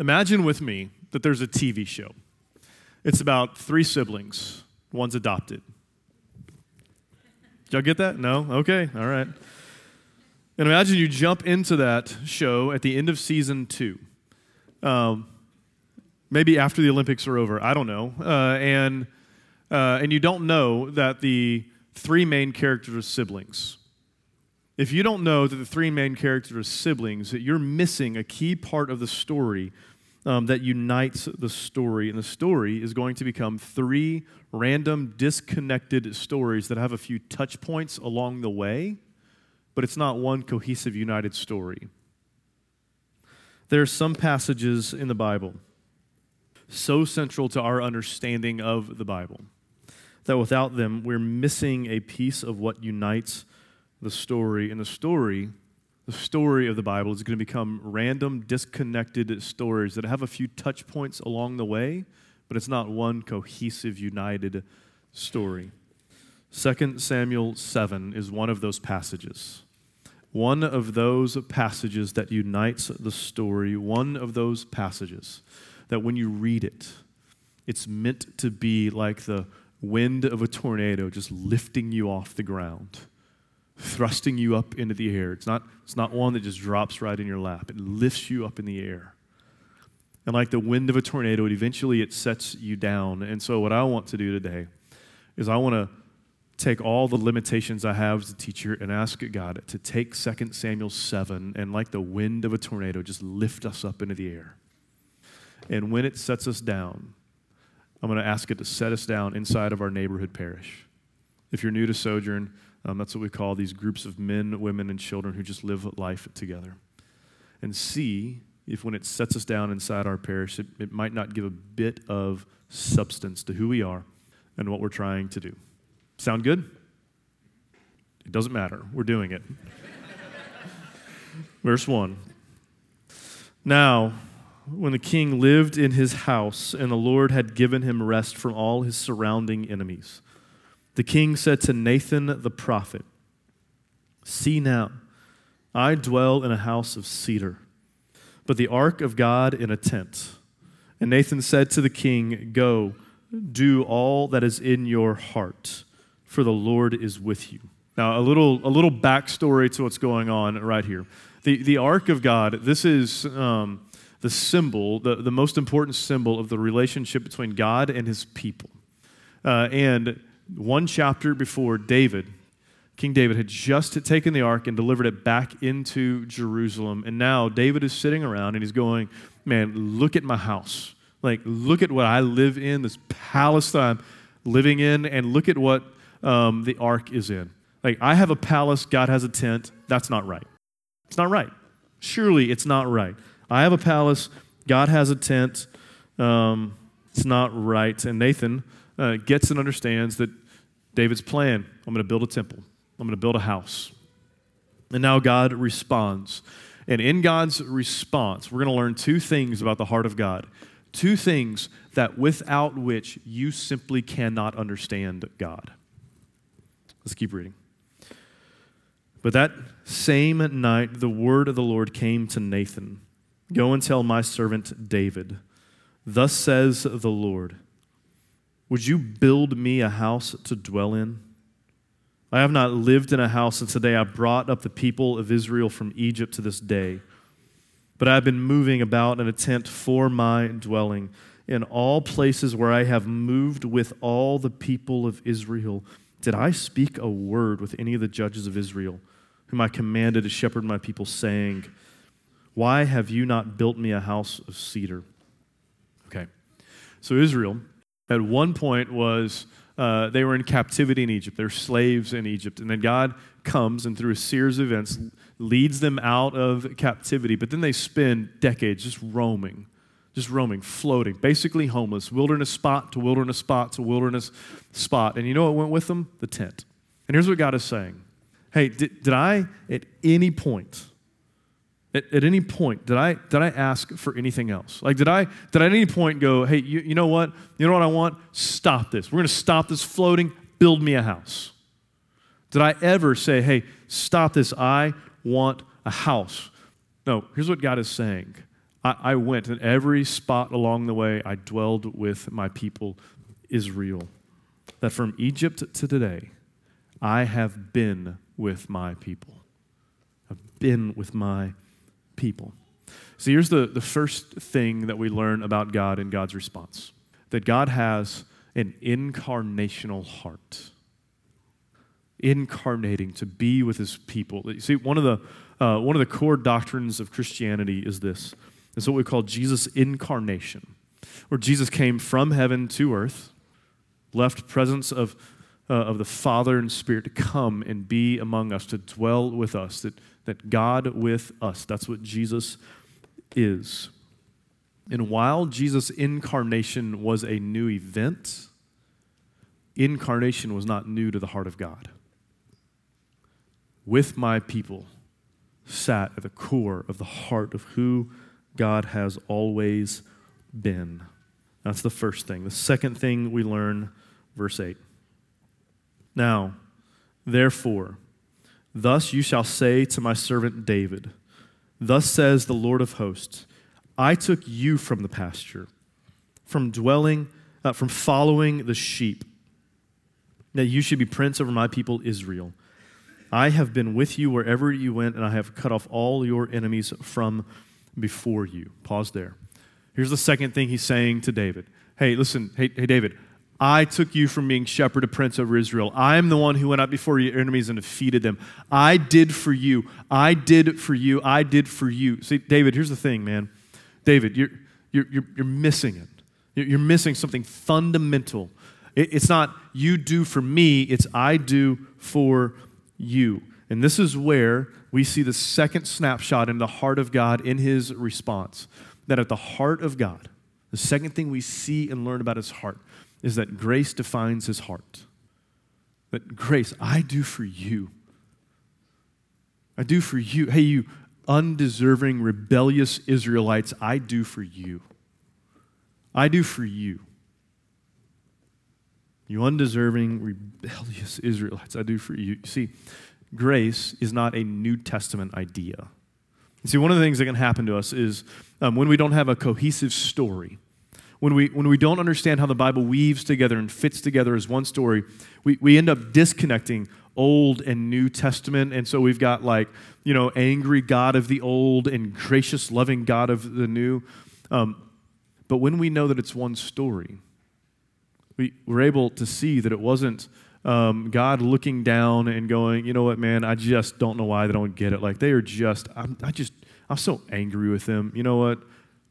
Imagine with me that there's a TV show. It's about three siblings. One's adopted. Did y'all get that? No? Okay. All right. And imagine you jump into that show at the end of season 2. Maybe after the Olympics are over. I don't know. And you don't know that the three main characters are siblings. If you don't know that the three main characters are siblings, that you're missing a key part of the story that unites the story. And the story is going to become three random, disconnected stories that have a few touch points along the way, but it's not one cohesive, united story. There are some passages in the Bible so central to our understanding of the Bible that without them, we're missing a piece of what unites the story. And the story of the Bible is going to become random, disconnected stories that have a few touch points along the way, but it's not one cohesive, united story. 2 Samuel 7 is one of those passages. One of those passages that unites the story. One of those passages that when you read it, it's meant to be like the wind of a tornado just lifting you off the ground, thrusting you up into the air. It's not one that just drops right in your lap. It lifts you up in the air. And like the wind of a tornado, it eventually sets you down. And so what I want to do today is I want to take all the limitations I have as a teacher and ask God to take 2 Samuel 7 and like the wind of a tornado, just lift us up into the air. And when it sets us down, I'm going to ask it to set us down inside of our neighborhood parish. If you're new to Sojourn, that's what we call these groups of men, women, and children who just live life together. And see if when it sets us down inside our parish, it might not give a bit of substance to who we are and what we're trying to do. Sound good? It doesn't matter. We're doing it. Verse 1. Now, when the king lived in his house and the Lord had given him rest from all his surrounding enemies, the king said to Nathan the prophet, "See now, I dwell in a house of cedar, but the ark of God in a tent." And Nathan said to the king, "Go, do all that is in your heart, for the Lord is with you." Now, a little backstory to what's going on right here. The ark of God, this is the symbol, the most important symbol of the relationship between God and his people. And one chapter before, King David had just taken the ark and delivered it back into Jerusalem. And now David is sitting around and he's going, "Man, look at my house. Like, look at what I live in, this palace that I'm living in, and look at what the ark is in. Like, I have a palace, God has a tent. That's not right. It's not right. Surely it's not right. I have a palace, God has a tent, it's not right." And Nathan gets and understands that David's plan, I'm going to build a temple, I'm going to build a house. And now God responds. And in God's response, we're going to learn two things about the heart of God. Two things that without which you simply cannot understand God. Let's keep reading. But that same night, the word of the Lord came to Nathan. "Go and tell my servant David, thus says the Lord, would you build me a house to dwell in? I have not lived in a house since the day I brought up the people of Israel from Egypt to this day. But I have been moving about in a tent for my dwelling, in all places where I have moved with all the people of Israel. Did I speak a word with any of the judges of Israel, whom I commanded to shepherd my people, saying, why have you not built me a house of cedar?" Okay, so Israel at one point was, they were in captivity in Egypt. They were slaves in Egypt. And then God comes and through a series of events leads them out of captivity, but then they spend decades just roaming, floating, basically homeless, wilderness spot to wilderness spot to wilderness spot. And you know what went with them? The tent. And here's what God is saying. Hey, did I at any point, did I ask for anything else? Like, did I at any point go, hey, you know what? You know what I want? Stop this. We're going to stop this floating. Build me a house. Did I ever say, hey, stop this. I want a house? No, here's what God is saying. I went, and every spot along the way I dwelled with my people Israel. That from Egypt to today, I have been with my people. I've been with my people. So here's the first thing that we learn about God and God's response. That God has an incarnational heart. Incarnating, to be with his people. You see, one of the core doctrines of Christianity is this. It's what we call Jesus' incarnation, where Jesus came from heaven to earth, left presence of the Father and Spirit to come and be among us, to dwell with us, that God with us. That's what Jesus is. And while Jesus' incarnation was a new event, incarnation was not new to the heart of God. With my people sat at the core of the heart of who God has always been. That's the first thing. The second thing we learn, verse 8. Now, therefore, thus you shall say to my servant David, thus says the Lord of hosts, I took you from the pasture, from following the sheep, that you should be prince over my people Israel. I have been with you wherever you went, and I have cut off all your enemies from before you. Pause there. Here's the second thing he's saying to David. Hey, listen, hey David, I took you from being shepherd to prince over Israel. I am the one who went out before your enemies and defeated them. I did for you. I did for you. I did for you. See, David, here's the thing, man. David, you're missing it. You're missing something fundamental. It's not you do for me, it's I do for you. And this is where we see the second snapshot in the heart of God in his response. That at the heart of God, the second thing we see and learn about his heart is that grace defines his heart. That grace, I do for you. I do for you. Hey, you undeserving, rebellious Israelites, I do for you. I do for you. You undeserving, rebellious Israelites, I do for you. See, grace is not a New Testament idea. See, one of the things that can happen to us is when we don't have a cohesive story, when we don't understand how the Bible weaves together and fits together as one story, we end up disconnecting Old and New Testament, and so we've got angry God of the Old and gracious, loving God of the New. But when we know that it's one story, we're able to see that it wasn't God looking down and going, you know what, man, I just don't know why they don't get it. Like, they are just, I'm so angry with them. You know what?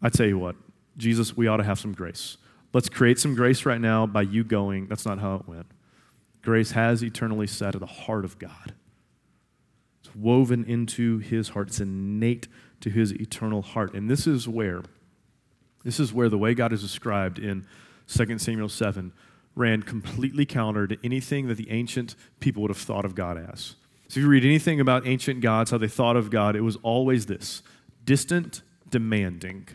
I tell you what, Jesus, we ought to have some grace. Let's create some grace right now by you going. That's not how it went. Grace has eternally sat at the heart of God. It's woven into his heart. It's innate to his eternal heart. And this is where the way God is described in 2 Samuel 7 ran completely counter to anything that the ancient people would have thought of God as. So if you read anything about ancient gods, how they thought of God, it was always this: distant, demanding.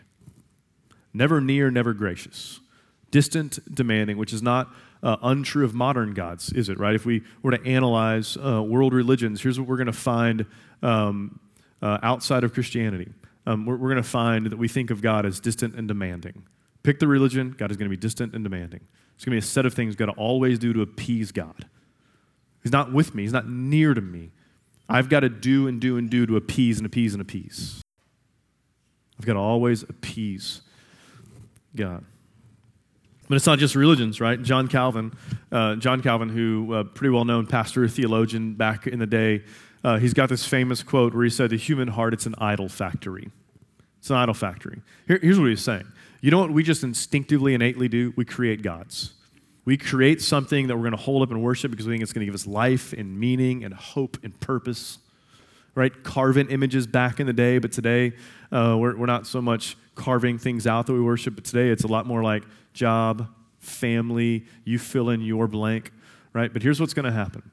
Never near, never gracious. Distant, demanding, which is not untrue of modern gods, is it, right? If we were to analyze world religions, here's what we're going to find outside of Christianity. We're going to find that we think of God as distant and demanding. Pick the religion, God is going to be distant and demanding. It's going to be a set of things we've got to always do to appease God. He's not with me. He's not near to me. I've got to do and do and do to appease and appease and appease. I've got to always appease God. But it's not just religions, right? John Calvin, who pretty well-known pastor, theologian back in the day, he's got this famous quote where he said, the human heart, it's an idol factory. It's an idol factory. Here's what he's saying. You know what we just instinctively, innately do? We create gods. We create something that we're going to hold up and worship because we think it's going to give us life and meaning and hope and purpose, right? Carving images back in the day, but today we're not so much carving things out that we worship, but today it's a lot more like job, family, you fill in your blank, right? But here's what's going to happen.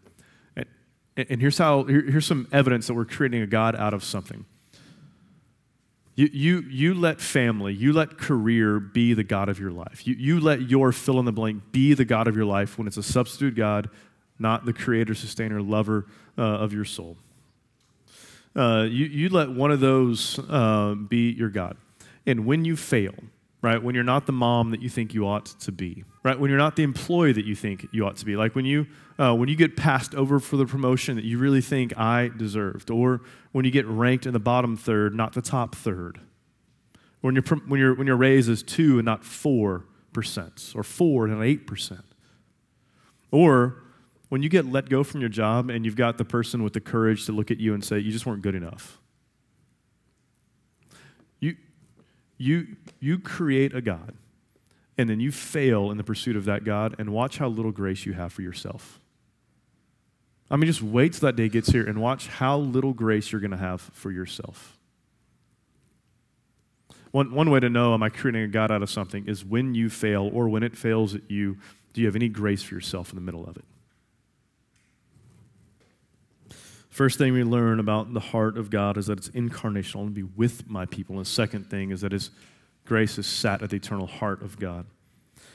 And here's some evidence that we're creating a God out of something. You let family, you let career be the God of your life. You let your fill in the blank be the God of your life when it's a substitute God, not the creator, sustainer, lover of your soul. You let one of those be your God. and when you fail, right? When you're not the mom that you think you ought to be, right? When you're not the employee that you think you ought to be, like when you get passed over for the promotion that you really think I deserved, or when you get ranked in the bottom third, not the top third, or when your raise is 2% and not 4%, or 4% and not 8%, or when you get let go from your job and you've got the person with the courage to look at you and say, you just weren't good enough. You create a God, and then you fail in the pursuit of that God, and watch how little grace you have for yourself. I mean, just wait till that day gets here and watch how little grace you're going to have for yourself. One way to know, am I creating a God out of something, is when you fail or when it fails at you, do you have any grace for yourself in the middle of it? First thing we learn about the heart of God is that it's incarnational and be with my people. And the second thing is that his grace is sat at the eternal heart of God.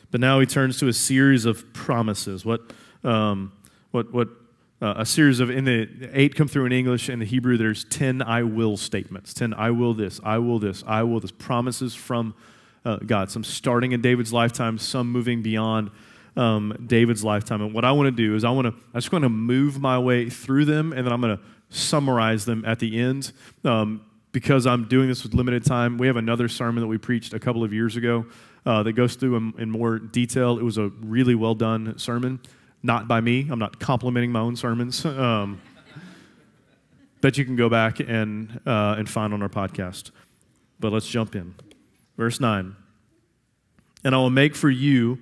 But now he turns to a series of promises. A series of, in the 8 come through in English, in the Hebrew there's 10 I will statements. 10 I will this, I will this, I will this. Promises from God. Some starting in David's lifetime, some moving beyond David's lifetime. And what I want to do is I'm just going to move my way through them, and then I'm going to summarize them at the end. Because I'm doing this with limited time, we have another sermon that we preached a couple of years ago that goes through in more detail. It was a really well-done sermon, not by me. I'm not complimenting my own sermons. That you can go back and find on our podcast. But let's jump in. Verse 9. And I will make for you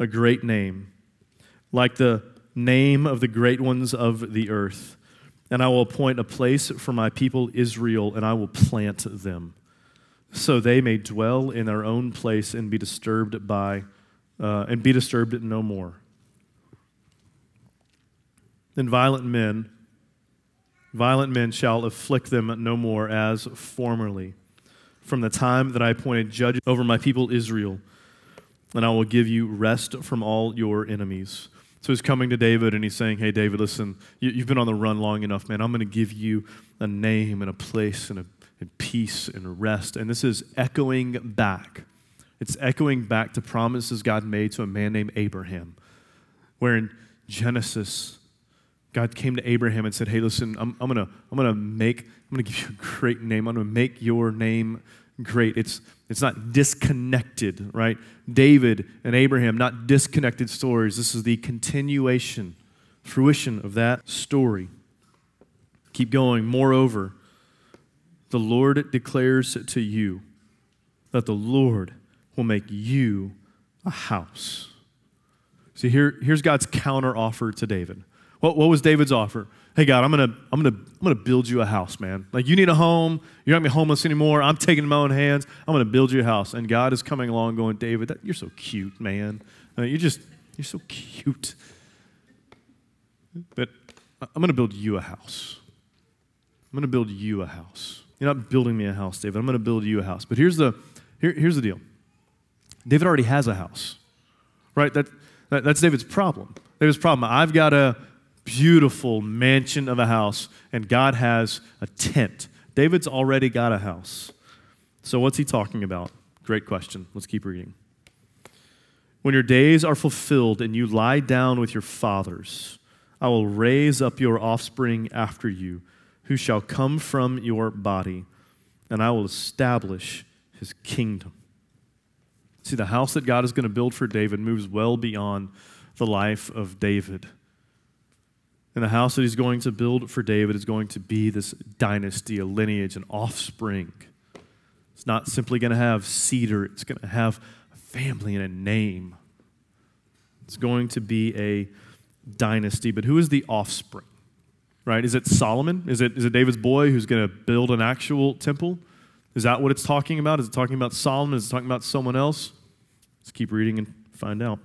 a great name, like the name of the great ones of the earth. And I will appoint a place for my people Israel, and I will plant them, so they may dwell in their own place and be disturbed no more. Then violent men shall afflict them no more as formerly, from the time that I appointed judges over my people Israel. And I will give you rest from all your enemies. So he's coming to David and he's saying, hey, David, listen, you've been on the run long enough, man. I'm going to give you a name and a place and peace and rest. And this is echoing back. It's echoing back to promises God made to a man named Abraham, where in Genesis, God came to Abraham and said, hey, listen, I'm going to give you a great name. I'm going to make your name great. It's not disconnected, right? David and Abraham, not disconnected stories. This is the continuation, fruition of that story. Keep going. Moreover, the Lord declares to you that the Lord will make you a house. See, here's God's counteroffer to David. What was David's offer? Hey God, I'm gonna build you a house, man. Like you need a home. You're not gonna be homeless anymore. I'm taking it in my own hands. I'm gonna build you a house. And God is coming along, going, David, you're so cute, man. I mean, you're so cute. But I'm gonna build you a house. I'm gonna build you a house. You're not building me a house, David. I'm gonna build you a house. But here's the deal. David already has a house, right? That's David's problem. David's problem. I've got a beautiful mansion of a house, and God has a tent. David's already got a house. So what's he talking about? Great question. Let's keep reading. When your days are fulfilled and you lie down with your fathers, I will raise up your offspring after you, who shall come from your body, and I will establish his kingdom. See, the house that God is going to build for David moves well beyond the life of David. And the house that he's going to build for David is going to be this dynasty, a lineage, an offspring. It's not simply going to have cedar. It's going to have a family and a name. It's going to be a dynasty. But who is the offspring? Right? Is it Solomon? Is it David's boy who's going to build an actual temple? Is that what it's talking about? Is it talking about Solomon? Is it talking about someone else? Let's keep reading and find out.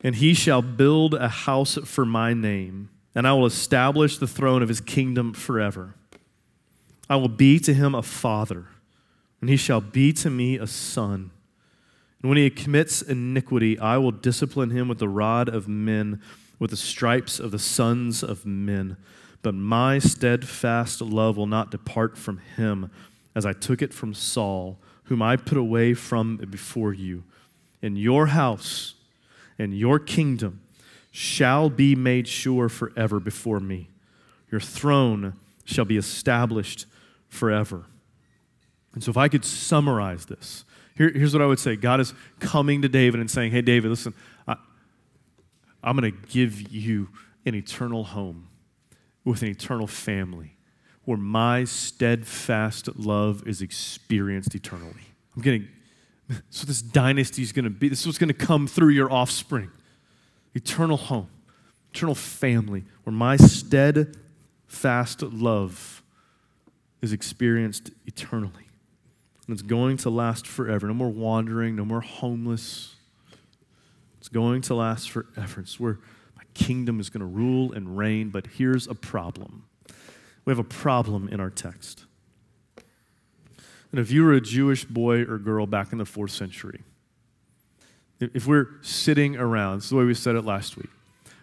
And he shall build a house for my name, and I will establish the throne of his kingdom forever. I will be to him a father, and he shall be to me a son. And when he commits iniquity, I will discipline him with the rod of men, with the stripes of the sons of men. But my steadfast love will not depart from him, as I took it from Saul, whom I put away from before you. In your house and your kingdom shall be made sure forever before me. Your throne shall be established forever. And so if I could summarize this, here's what I would say. God is coming to David and saying, hey, David, listen, I'm going to give you an eternal home with an eternal family where my steadfast love is experienced eternally. So this dynasty is going to be, this is what's going to come through your offspring. Eternal home, eternal family where my steadfast love is experienced eternally. And it's going to last forever. No more wandering, no more homeless. It's going to last forever. It's where my kingdom is going to rule and reign. But here's a problem. We have a problem in our text. And if you were a Jewish boy or girl back in the 4th century, if we're sitting around, this is the way we said it last week,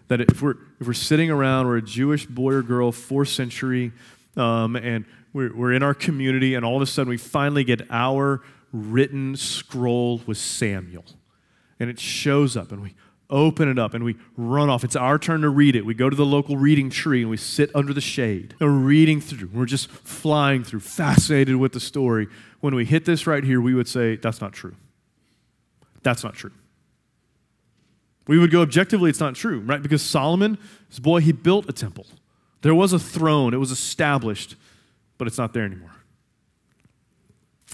that if we're sitting around, we're a Jewish boy or girl, 4th century, and we're in our community, and all of a sudden we finally get our written scroll with Samuel. And it shows up, and we open it up, and we run off. It's our turn to read it. We go to the local reading tree, and we sit under the shade. And we're reading through. We're just flying through, fascinated with the story. When we hit this right here, we would say, that's not true. That's not true. We would go objectively, it's not true, right? Because Solomon, his boy, he built a temple. There was a throne. It was established, but it's not there anymore.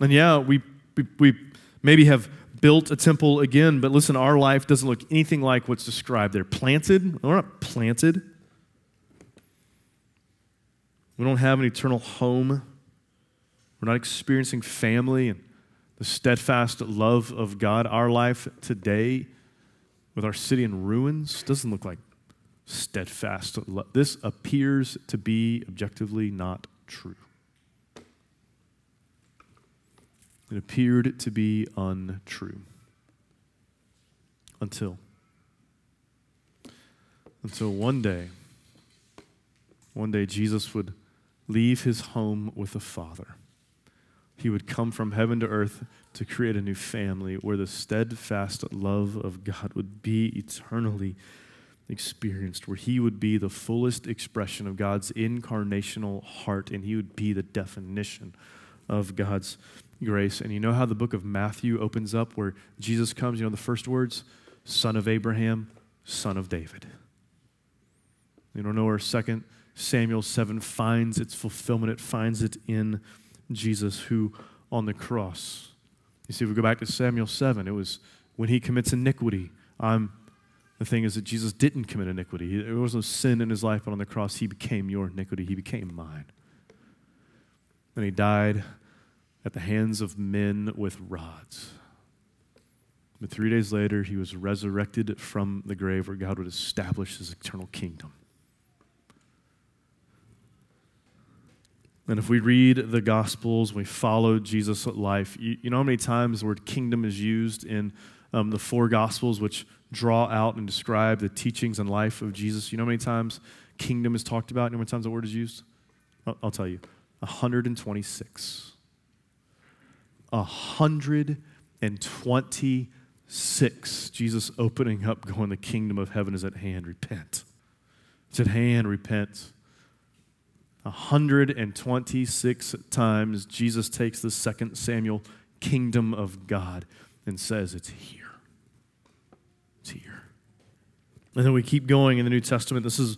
And yeah, we maybe have built a temple again, but listen, our life doesn't look anything like what's described there. Planted? We're not planted. We don't have an eternal home. We're not experiencing family and the steadfast love of God. Our life today with our city in ruins doesn't look like steadfast love. This appears to be objectively not true. It appeared to be untrue. Until one day Jesus would leave his home with the Father. He would come from heaven to earth to create a new family where the steadfast love of God would be eternally experienced, where he would be the fullest expression of God's incarnational heart, and he would be the definition of God's grace. And you know how the book of Matthew opens up where Jesus comes, you know the first words? Son of Abraham, son of David. You don't know where 2 Samuel 7 finds its fulfillment. It finds it in Jesus, who on the cross. You see, if we go back to Samuel 7, it was when he commits iniquity. The thing is that Jesus didn't commit iniquity. There was no sin in his life, but on the cross, he became your iniquity. He became mine. And he died at the hands of men with rods. But 3 days later, he was resurrected from the grave where God would establish his eternal kingdom. And if we read the Gospels, we follow Jesus' life, you know how many times the word kingdom is used in the 4 Gospels, which draw out and describe the teachings and life of Jesus. You know how many times kingdom is talked about? You know how many times the word is used? I'll tell you, 126. 126. Jesus opening up, going, the kingdom of heaven is at hand, repent. It's at hand, repent. 126 times Jesus takes the 2 Samuel kingdom of God and says it's here. It's here. And then we keep going in the New Testament. This is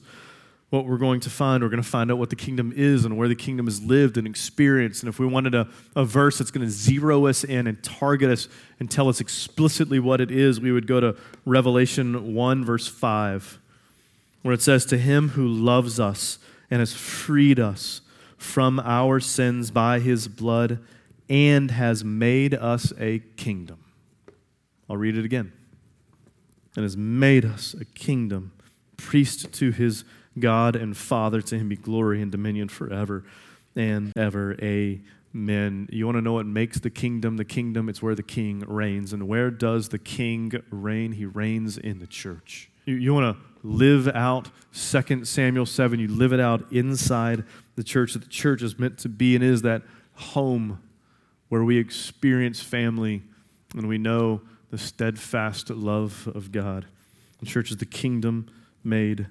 what we're going to find. We're going to find out what the kingdom is and where the kingdom is lived and experienced. And if we wanted a verse that's going to zero us in and target us and tell us explicitly what it is, we would go to Revelation 1, verse 5, where it says, to him who loves us and has freed us from our sins by his blood and has made us a kingdom. I'll read it again. And has made us a kingdom, priest to his God and Father. To him be glory and dominion forever and ever. Amen. You want to know what makes the kingdom the kingdom? It's where the king reigns. And where does the king reign? He reigns in the church. You want to live out 2 Samuel 7. You live it out inside the church. That the church is meant to be and is that home where we experience family and we know the steadfast love of God. The church is the kingdom made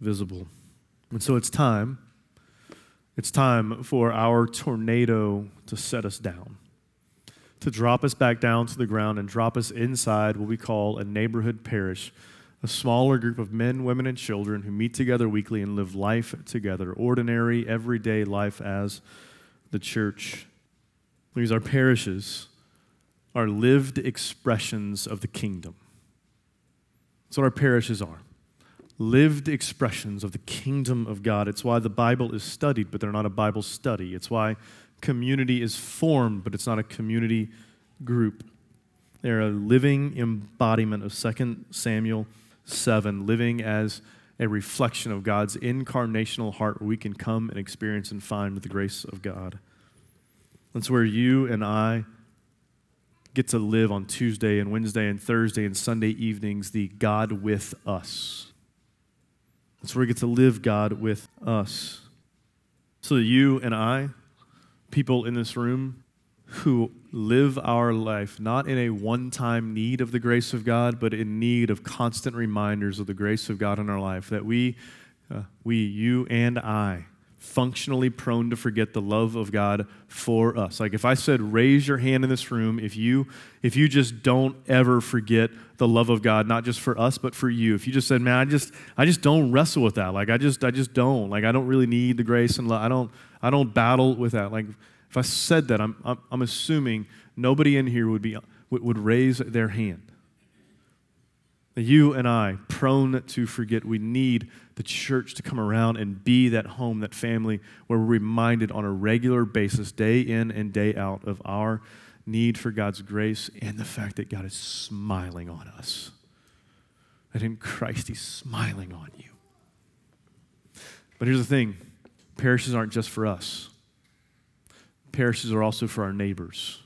visible. And so it's time. It's time for our tornado to set us down, to drop us back down to the ground and drop us inside what we call a neighborhood parish, a smaller group of men, women, and children who meet together weekly and live life together, ordinary, everyday life as the church. Because our parishes are lived expressions of the kingdom. That's what our parishes are, lived expressions of the kingdom of God. It's why the Bible is studied, but they're not a Bible study. It's why community is formed, but it's not a community group. They're a living embodiment of 2 Samuel 7, living as a reflection of God's incarnational heart where we can come and experience and find the grace of God. That's where you and I get to live on Tuesday and Wednesday and Thursday and Sunday evenings, the God with us. That's where we get to live God with us. So that you and I, people in this room who live our life not in a one-time need of the grace of God, but in need of constant reminders of the grace of God in our life, that we, you and I, functionally prone to forget the love of God for us. Like if I said, raise your hand in this room, if you just don't ever forget the love of God, not just for us, but for you. If you just said, man, I just don't wrestle with that. Like I just don't. Like I don't really need the grace and love. I don't battle with that. Like if I said that, I'm assuming nobody in here would raise their hand. You and I, prone to forget, we need the church to come around and be that home, that family, where we're reminded on a regular basis, day in and day out, of our need for God's grace and the fact that God is smiling on us. That in Christ, he's smiling on you. But here's the thing. Parishes aren't just for us. Parishes are also for our neighbors.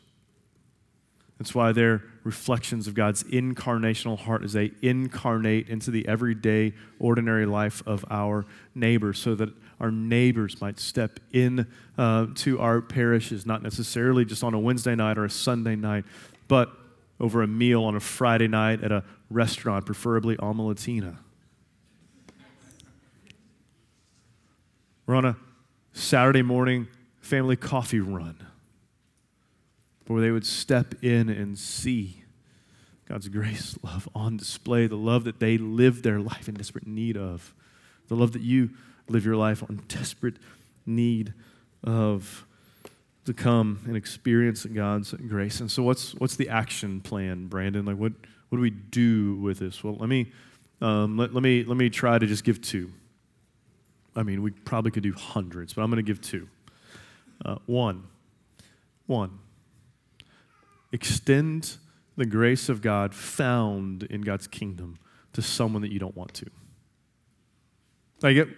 That's why they're reflections of God's incarnational heart as they incarnate into the everyday, ordinary life of our neighbors so that our neighbors might step in to our parishes, not necessarily just on a Wednesday night or a Sunday night, but over a meal on a Friday night at a restaurant, preferably Amelatina. We're on a Saturday morning family coffee run, where they would step in and see God's grace, love on display, the love that they live their life in desperate need of, the love that you live your life on desperate need of, to come and experience God's grace. And so what's the action plan, Brandon? Like what do we do with this? Well, let me try to just give two. I mean, we probably could do hundreds, but I'm going to give two. One. Extend the grace of God found in God's kingdom to someone that you don't want to.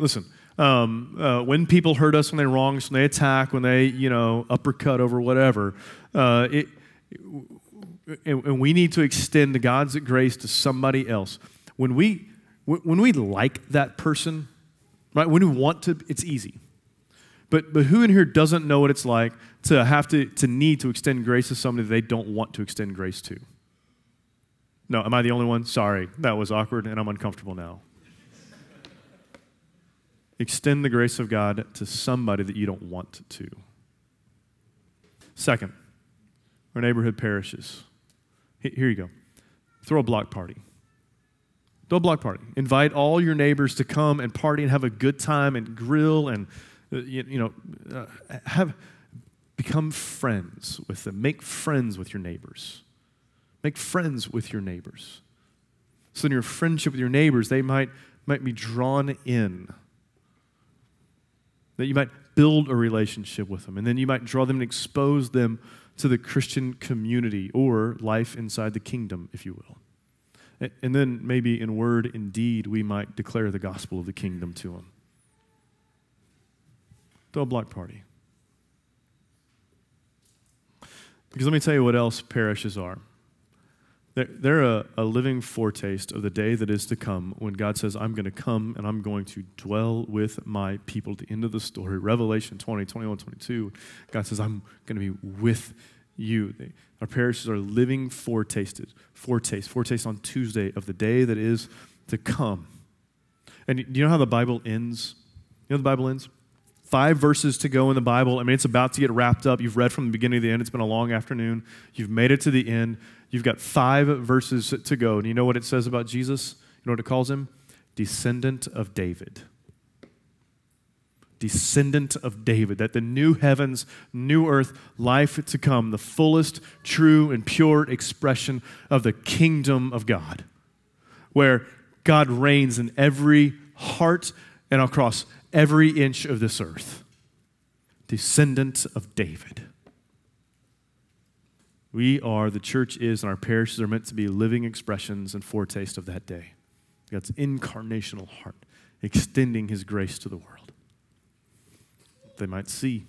When people hurt us, when they wrong us, when they attack, when they, uppercut over whatever, and we need to extend God's grace to somebody else. When we like that person, right? When we want to, it's easy. But who in here doesn't know what it's like to have to need to extend grace to somebody they don't want to extend grace to? No, am I the only one? Sorry, that was awkward and I'm uncomfortable now. Extend the grace of God to somebody that you don't want to. Second, our neighborhood parishes. Here you go. Throw a block party. Throw a block party. Invite all your neighbors to come and party and have a good time and grill and become friends with them. Make friends with your neighbors. So in your friendship with your neighbors, they might be drawn in. That you might build a relationship with them. And then you might draw them and expose them to the Christian community or life inside the kingdom, if you will. And then maybe in word and deed, we might declare the gospel of the kingdom to them. Throw a block party. Because let me tell you what else parishes are. They're a living foretaste of the day that is to come when God says, I'm going to come and I'm going to dwell with my people. At the end of the story, Revelation 20, 21, 22, God says, I'm going to be with you. Our parishes are living foretaste on Tuesday of the day that is to come. And do you know how the Bible ends? You know how the Bible ends? 5 verses to go in the Bible. I mean, it's about to get wrapped up. You've read from the beginning to the end. It's been a long afternoon. You've made it to the end. You've got 5 verses to go. And you know what it says about Jesus? You know what it calls him? Descendant of David. Descendant of David, that the new heavens, new earth, life to come, the fullest, true, and pure expression of the kingdom of God, where God reigns in every heart and across every inch of this earth. Descendant of David. We are, the church is, and our parishes are meant to be living expressions and foretaste of that day. God's incarnational heart, extending his grace to the world. They might see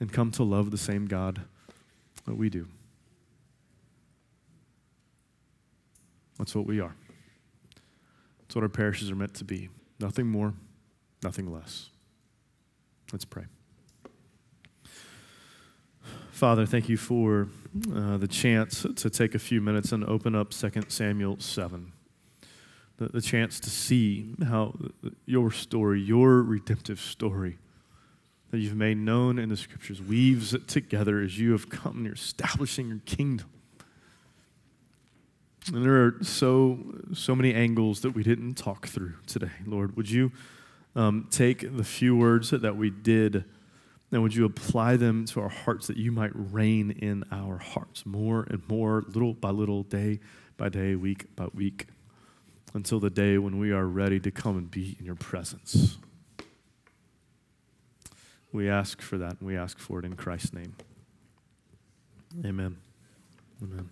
and come to love the same God that we do. That's what we are. That's what our parishes are meant to be. Nothing more, nothing less. Let's pray. Father, thank you for the chance to take a few minutes and open up 2 Samuel 7. The chance to see how your story, your redemptive story that you've made known in the Scriptures weaves it together as you have come and you're establishing your kingdom. And there are so many angles that we didn't talk through today. Lord, would you take the few words that we did and would you apply them to our hearts that you might reign in our hearts more and more, little by little, day by day, week by week, until the day when we are ready to come and be in your presence. We ask for that, and we ask for it in Christ's name. Amen. Amen.